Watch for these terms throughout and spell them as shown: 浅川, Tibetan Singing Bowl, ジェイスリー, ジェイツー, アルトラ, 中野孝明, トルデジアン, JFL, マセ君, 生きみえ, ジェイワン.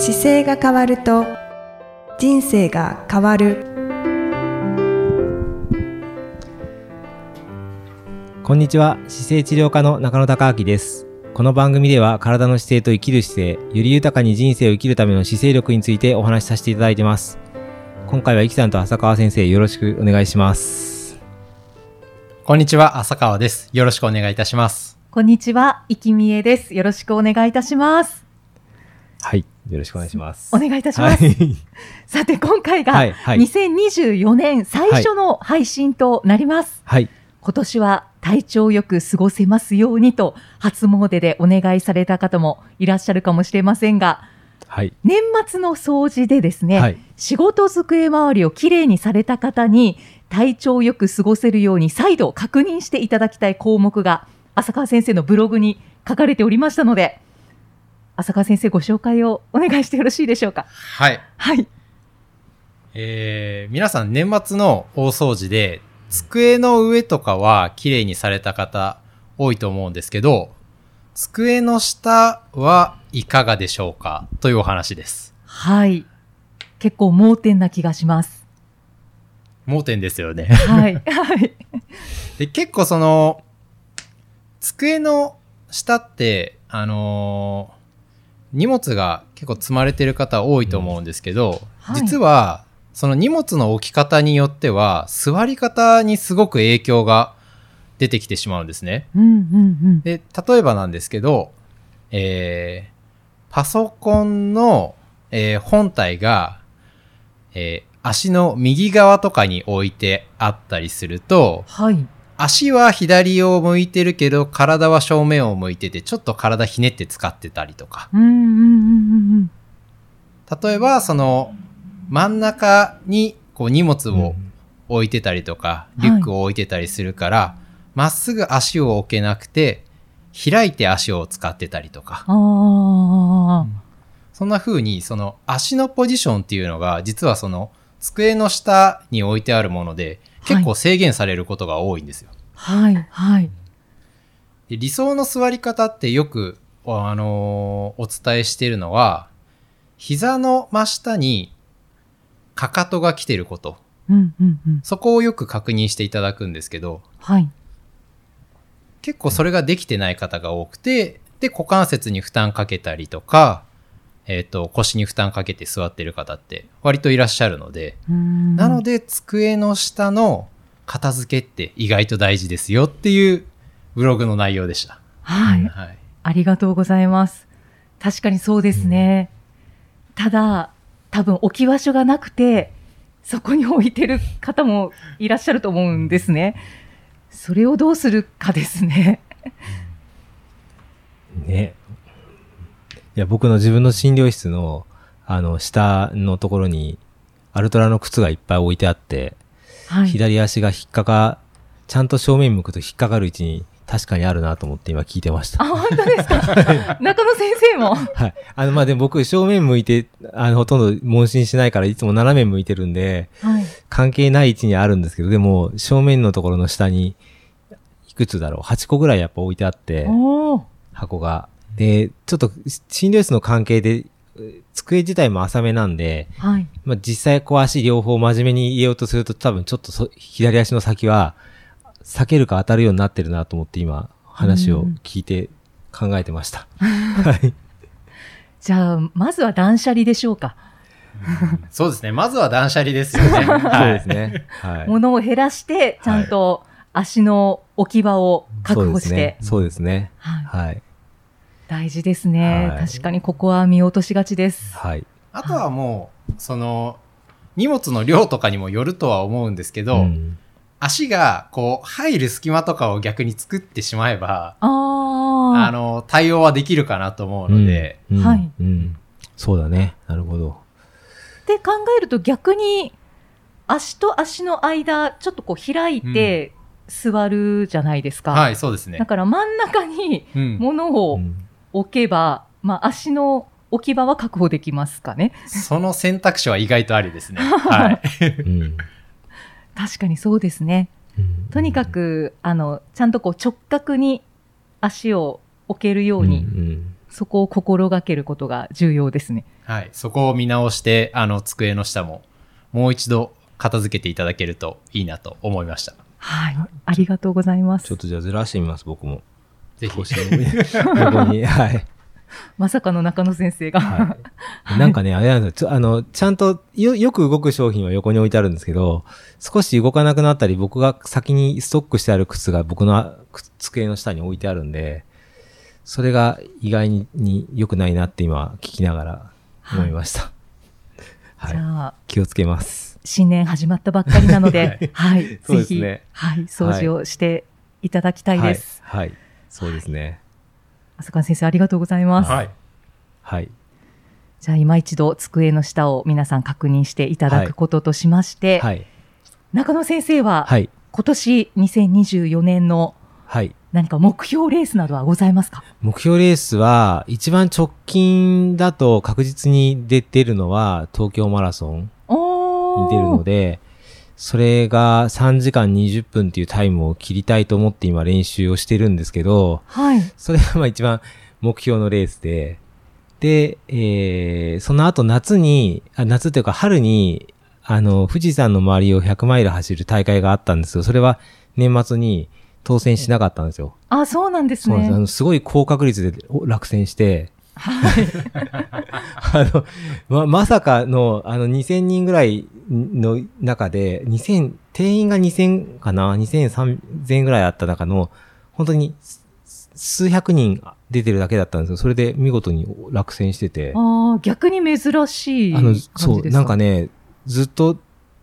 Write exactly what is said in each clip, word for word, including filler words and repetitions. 姿勢が変わると人生が変わる。こんにちは、姿勢治療科の中野孝明です。この番組では体の姿勢と生きる姿勢、より豊かに人生を生きるための姿勢力についてお話しさせていただいてます。今回は生きさんと浅川先生、よろしくお願いします。こんにちは、浅川です。よろしくお願いいたします。こんにちは、生きみえです。よろしくお願いいたします。はい、よろしくお願いします。お願いいたします、はい、さて今回がにせんにじゅうよねん最初の配信となります、はいはい、今年は体調よく過ごせますようにと初詣でお願いされた方もいらっしゃるかもしれませんが、はい、年末の掃除でですね、はい、仕事机周りをきれいにされた方に体調よく過ごせるように再度確認していただきたい項目が浅川先生のブログに書かれておりましたので、浅川先生、ご紹介をお願いしてよろしいでしょうか。はい、はい、えー、皆さん年末の大掃除で机の上とかはきれいにされた方多いと思うんですけど、机の下はいかがでしょうかというお話です。はい、結構盲点な気がします。盲点ですよね。はい、はい、で結構その机の下ってあのー、荷物が結構積まれてる方多いと思うんですけど、うん、はい、実はその荷物の置き方によっては座り方にすごく影響が出てきてしまうんですね、うんうんうん、で例えばなんですけど、えー、パソコンの、えー、本体が、えー、足の右側とかに置いてあったりすると、はい、足は左を向いてるけど体は正面を向いててちょっと体ひねって使ってたりとか、うんうんうんうん、例えばその真ん中にこう荷物を置いてたりとか、うん、リュックを置いてたりするから、ま、はい、っすぐ足を置けなくて、開いて足を使ってたりとか。あ、そんな風に、その足のポジションっていうのが、実はその机の下に置いてあるもので、結構制限されることが多いんですよ。はい、はい。で理想の座り方ってよく、あのー、お伝えしているのは、膝の真下に、かかとが来てること、うんうんうん、そこをよく確認していただくんですけど、はい、結構それができてない方が多くて、で股関節に負担かけたりとか、えーと、腰に負担かけて座ってる方って割といらっしゃるので、うーん、なので机の下の片付けって意外と大事ですよっていうブログの内容でした。はい、うん、はい、ありがとうございます。確かにそうですね、うん、ただ多分置き場所がなくてそこに置いてる方もいらっしゃると思うんですね。それをどうするかですね。ね、いや僕の自分の診療室のあの下のところにアルトラの靴がいっぱい置いてあって、はい、左足が引っかかちゃんと正面向くと引っかかる位置に確かにあるなと思って今聞いてました。あ、本当ですか。中野先生も。はい。あの、まあ、でも僕、正面向いて、あの、ほとんど問診しないから、いつも斜め向いてるんで、はい、関係ない位置にあるんですけど、でも、正面のところの下に、いくつだろう、はっこぐらいやっぱ置いてあって、箱が。で、ちょっと、診療室の関係で、机自体も浅めなんで、はい、まあ、実際、こう足両方真面目に入れようとすると、多分ちょっとそ、左足の先は、避けるか当たるようになってるなと思って今話を聞いて考えてました、うん、はい。じゃあまずは断捨離でしょうか。うん、そうですね、まずは断捨離ですよね。そうですね、はい、物を減らしてちゃんと足の置き場を確保して、そうですね、大事ですね、はい、確かにここは見落としがちです、はい、あとはもうその荷物の量とかにもよるとは思うんですけど、うん、足がこう入る隙間とかを逆に作ってしまえば、ああの対応はできるかなと思うので、うんうん、はい、うん、そうだね、なるほど。で考えると逆に足と足の間ちょっとこう開いて座るじゃないですか、うん、はい、そうですね。だから真ん中に物を置けば、うん、まあ、足の置き場は確保できますかね。その選択肢は意外とありですね。はい、うん、確かにそうですね。とにかくあのちゃんとこう直角に足を置けるようにそこを心がけることが重要ですね。はい、そこを見直して、あの机の下ももう一度片付けていただけるといいなと思いました。はい、ありがとうございます。ちょっとじゃあずらしてみます、僕も。ぜひ。ここに、はい。まさかの中野先生が、はい、なんかねあれなんですよ、あのちゃんと よ, よく動く商品は横に置いてあるんですけど、少し動かなくなったり、僕が先にストックしてある靴が僕の机の下に置いてあるんで、それが意外に良くないなって今聞きながら思いました、はいはい、じゃあ気をつけます。新年始まったばっかりなので、はい、はい、そうですね、ぜひ、はい、掃除をしていただきたいです。はい、はいはい、そうですね、はい、浅川先生ありがとうございます。はいはい、じゃあ今一度机の下を皆さん確認していただくこととしまして、はいはい、中野先生は今年にせんにじゅうよねんの何か目標レースなどはございますか？はい、目標レースは一番直近だと確実に出てるのは東京マラソンに出るので、それがさんじかんにじゅっぷんっていうタイムを切りたいと思って今練習をしてるんですけど、はい、それがまあ一番目標のレースで、で、えー、その後夏に、あ、夏というか春に、あの、富士山の周りをひゃくマイル走る大会があったんですよ。それは年末に当選しなかったんですよ。あ、そうなんですね。そうです。あの、すごい高確率で落選して、はい、あの ま, まさか の, あのにせんにんぐらいの中でにせん定員がにせんかなにせんさんぜんぐらいあった中の本当に数百人出てるだけだったんですよ。それで見事に落選してて、あ、逆に珍しい感じですか？あの、そう、なんかね、ずっと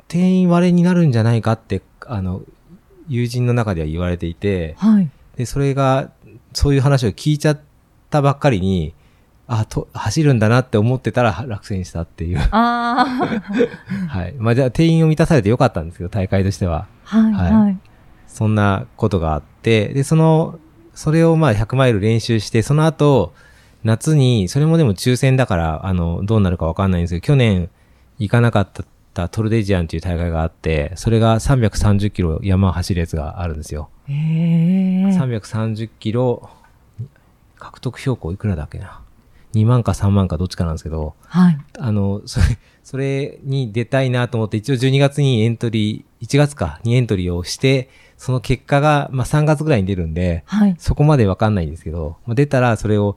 定員割れになるんじゃないかってあの友人の中では言われていて、はい、でそれがそういう話を聞いちゃったばっかりに、あと走るんだなって思ってたら落選したっていう。あはい。まあ、じゃあ定員を満たされてよかったんですけど、大会としては。はい、はいはい。そんなことがあって、で、その、それをまあひゃくマイル練習して、その後、夏に、それもでも抽選だから、あの、どうなるかわかんないんですけど、去年行かなかったトルデジアンっていう大会があって、それがさんびゃくさんじゅっキロ山を走るやつがあるんですよ。へぇー。さんびゃくさんじゅっキロ、獲得標高いくらだっけな。にまんかさんまんかどっちかなんですけど、はい、あのそれ、それに出たいなと思って、一応じゅうにがつにエントリー、いちがつかにエントリーをして、その結果が、まあ、さんがつぐらいに出るんで、はい、そこまでわかんないんですけど、まあ、出たらそれを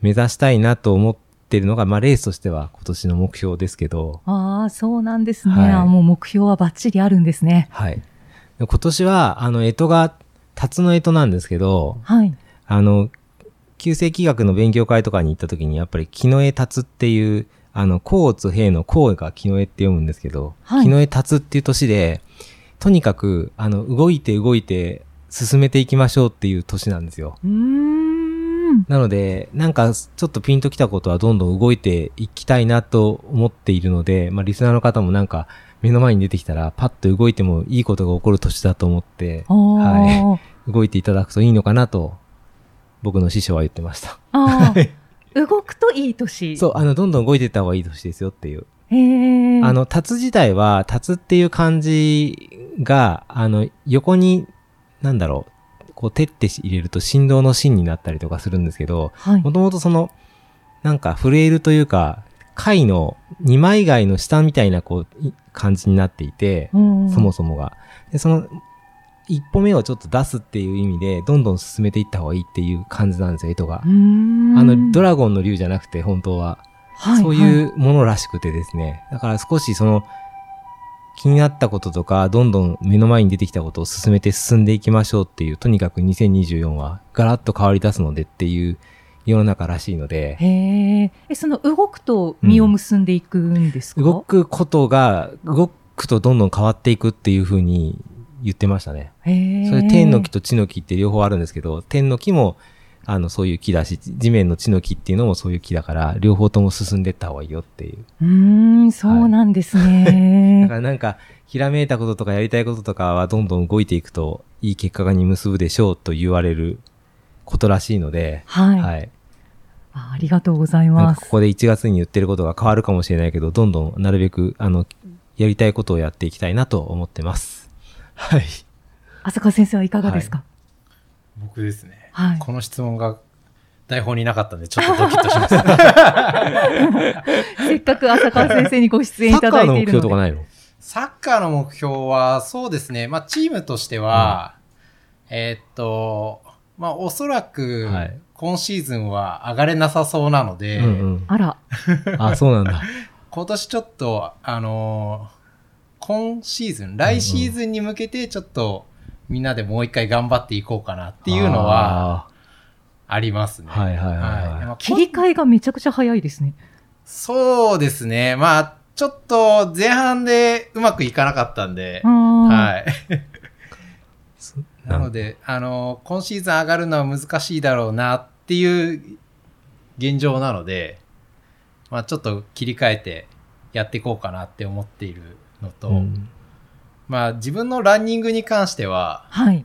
目指したいなと思ってるのが、まあ、レースとしては今年の目標ですけど。ああ、そうなんですね。はい、もう目標はバッチリあるんですね。はい。今年は、あの、干支が、辰の干支なんですけど、はい、あの、旧世紀学の勉強会とかに行った時に、やっぱり木の絵立つっていう、あの、甲乙丙の甲が木の絵って読むんですけど、はい、木の絵立つっていう年で、とにかく、あの、動いて動いて進めていきましょうっていう年なんですよ。うーん。なので、なんかちょっとピンときたことはどんどん動いていきたいなと思っているので、まあリスナーの方もなんか目の前に出てきたら、パッと動いてもいいことが起こる年だと思って、はい、動いていただくといいのかなと。僕の師匠は言ってました。あ動くといい年。そう、あの、どんどん動いていった方がいい年ですよっていう。へえ。あの、立つ自体は、立つっていう漢字が、あの、横に、なんだろう、こう、手って入れると振動の振になったりとかするんですけど、もともとその、なんかフレールというか、貝のにまい貝の下みたいな、こう、漢字になっていて、そもそもが。で、その、一歩目をちょっと出すっていう意味で、どんどん進めていった方がいいっていう感じなんですよ、糸が。あの、ドラゴンの竜じゃなくて、本当は、はいはい。そういうものらしくてですね。だから少しその、気になったこととか、どんどん目の前に出てきたことを進めて進んでいきましょうっていう、とにかくにせんにじゅうよんはガラッと変わり出すのでっていう世の中らしいので。へー。え、その動くと実を結んでいくんですか？うん、動くことが、動くとどんどん変わっていくっていうふうに、言ってましたね。それ天の木と地の木って両方あるんですけど、天の木もあのそういう木だし、地面の地の木っていうのもそういう木だから、両方とも進んでった方がいいよっていう。うーん、そうなんですね。はい、だからなんかひらめいたこととかやりたいこととかはどんどん動いていくといい結果がに結ぶでしょうと言われることらしいので、はい。はい、あ, ありがとうございます。ここでいちがつに言ってることが変わるかもしれないけど、どんどんなるべくあのやりたいことをやっていきたいなと思ってます。はい、浅川先生はいかがですか？はい、僕ですね、はい、この質問が台本になかったんでちょっとドキッとしますせっかく浅川先生にご出演いただいているので。サッカーの目標とかないの？サッカーの目標はそうですね、まあ、チームとしては、うん、えー、っとまあおそらく今シーズンは上がれなさそうなので、はい、うんうん、あらあ、そうなんだ今年ちょっとあのー、今シーズン来シーズンに向けてちょっとみんなでもう一回頑張っていこうかなっていうのはありますね。はいはいはい、はい。切り替えがめちゃくちゃ早いですね。そうですね。まあちょっと前半でうまくいかなかったんで、はい。なのであの今シーズン上がるのは難しいだろうなっていう現状なので、まあちょっと切り替えてやっていこうかなって思っているのと、うん、まあ自分のランニングに関しては、はい、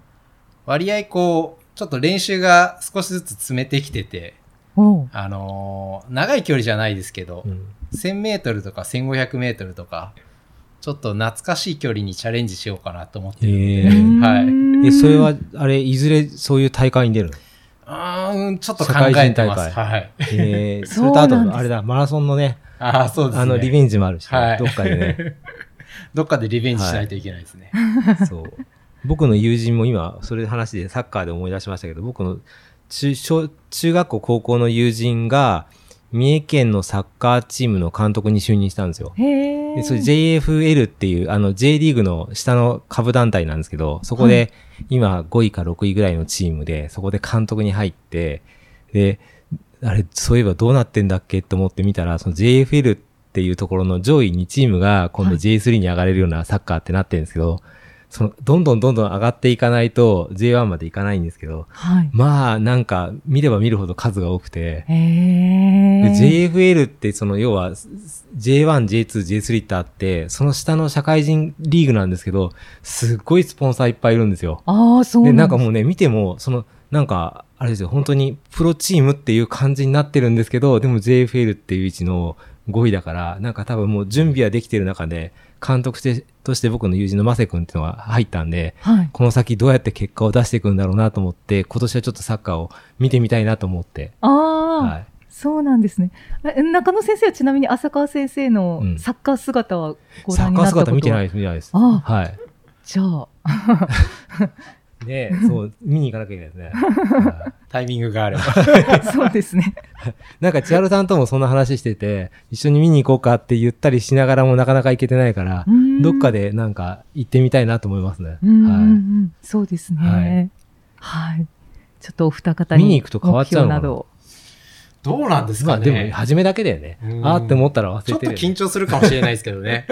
割合こう、ちょっと練習が少しずつ詰めてきてて、あのー、長い距離じゃないですけど、うん、せんメートルとかせんごひゃくメートルとか、ちょっと懐かしい距離にチャレンジしようかなと思ってるので、はい。え、それは、あれ、いずれそういう大会に出るの？うん、ちょっと考えてます。はい。えー、それとあと、あれだ、マラソンのね、あ、そうですね、あの、リベンジもあるし、はい、どっかでね。どっかでリベンジしないといけないですね、はい、そう。僕の友人も今それ話でサッカーで思い出しましたけど、僕の 中, 小中学校高校の友人が三重県のサッカーチームの監督に就任したんですよ。へでそれ ジェイエフエル っていうあの J リーグの下の下部団体なんですけど、そこで今ごいかろくいぐらいのチームで、そこで監督に入って、であれそういえばどうなってんだっけと思ってみたら、その ジェイエフエル ってっていうところの上位にチームが今度 ジェイスリー に上がれるようなサッカーってなってるんですけど、はい、そのどんどんどんどん上がっていかないと ジェイワン までいかないんですけど、はい、まあなんか見れば見るほど数が多くて、へー ジェイエフエル ってその要は ジェイワン、ジェイツー、ジェイスリー ってあって、その下の社会人リーグなんですけど、すっごいスポンサーいっぱいいるんですよ。あー、そうなんです。で、なんかもうね、見てもそのなんかあれですよ、本当にプロチームっていう感じになってるんですけど、でも ジェイエフエル っていう位置のごいだから、なんか多分もう準備はできてる中で、監督として僕の友人のマセ君っていうのが入ったんで、はい、この先どうやって結果を出していくんだろうなと思って、今年はちょっとサッカーを見てみたいなと思って。ああ、はい、そうなんですね。中野先生はちなみに浅川先生のサッカー姿はご覧になったことは、うん、サッカー姿見てないです、見てないです。あ、はい、じゃあね、そう見に行かなきゃいけないですねタイミングがあればそうですねなんか千春さんともそんな話してて、一緒に見に行こうかって言ったりしながらもなかなか行けてないから、どっかでなんか行ってみたいなと思いますね。うん、はい、そうですね、はいはい、ちょっとお二方に見に行くと変わっちゃうのかな。どうなんですかね、まあ、でも初めだけだよね。あーって思ったら忘れてる、ね、ちょっと緊張するかもしれないですけどね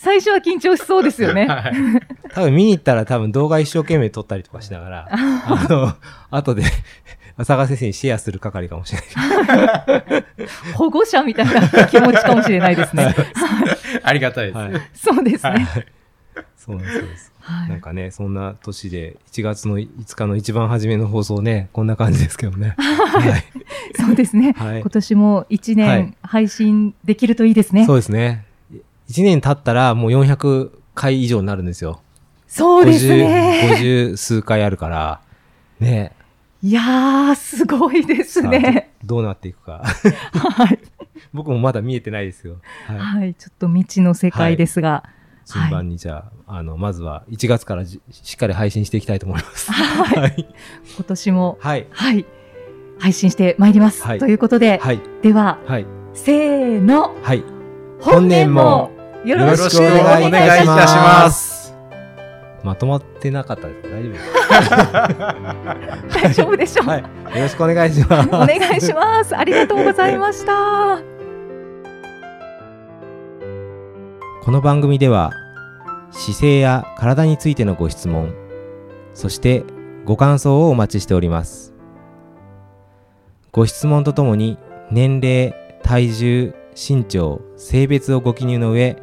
最初は緊張しそうですよね、はい、多分見に行ったら多分動画一生懸命撮ったりとかしながらあの後で浅川先生にシェアする係かもしれない保護者みたいな気持ちかもしれないですね、はい、ありがたいです、はい、そうですね、はい、そうですそうです、はい、なんかね、そんな年でいちがつのいつかの一番初めの放送ね、こんな感じですけどね、はいはい、そうですね、はい、今年もいちねん配信できるといいですね、はい、そうですね。いちねん経ったらもうよんひゃくかい以上になるんですよ。そうですね。ごじゅう, ごじゅう数回あるから。ね。いやー、すごいですね。どうなっていくか。はい。僕もまだ見えてないですよ。はい。はい、ちょっと未知の世界ですが。はい、順番にじゃあ、はい、あの、まずはいちがつからしっかり配信していきたいと思います。はい。はい、今年も、はい、はい。配信してまいります。はい、ということで、はい、では、はい、せーの。はい。本年も、よろしくお願いいたします。まとまってなかったですか？大丈夫です。大丈夫でしょう、はい。よろしくお願いします。お願いします。ありがとうございました。この番組では、姿勢や体についてのご質問、そしてご感想をお待ちしております。ご質問とともに、年齢、体重、身長、性別をご記入の上、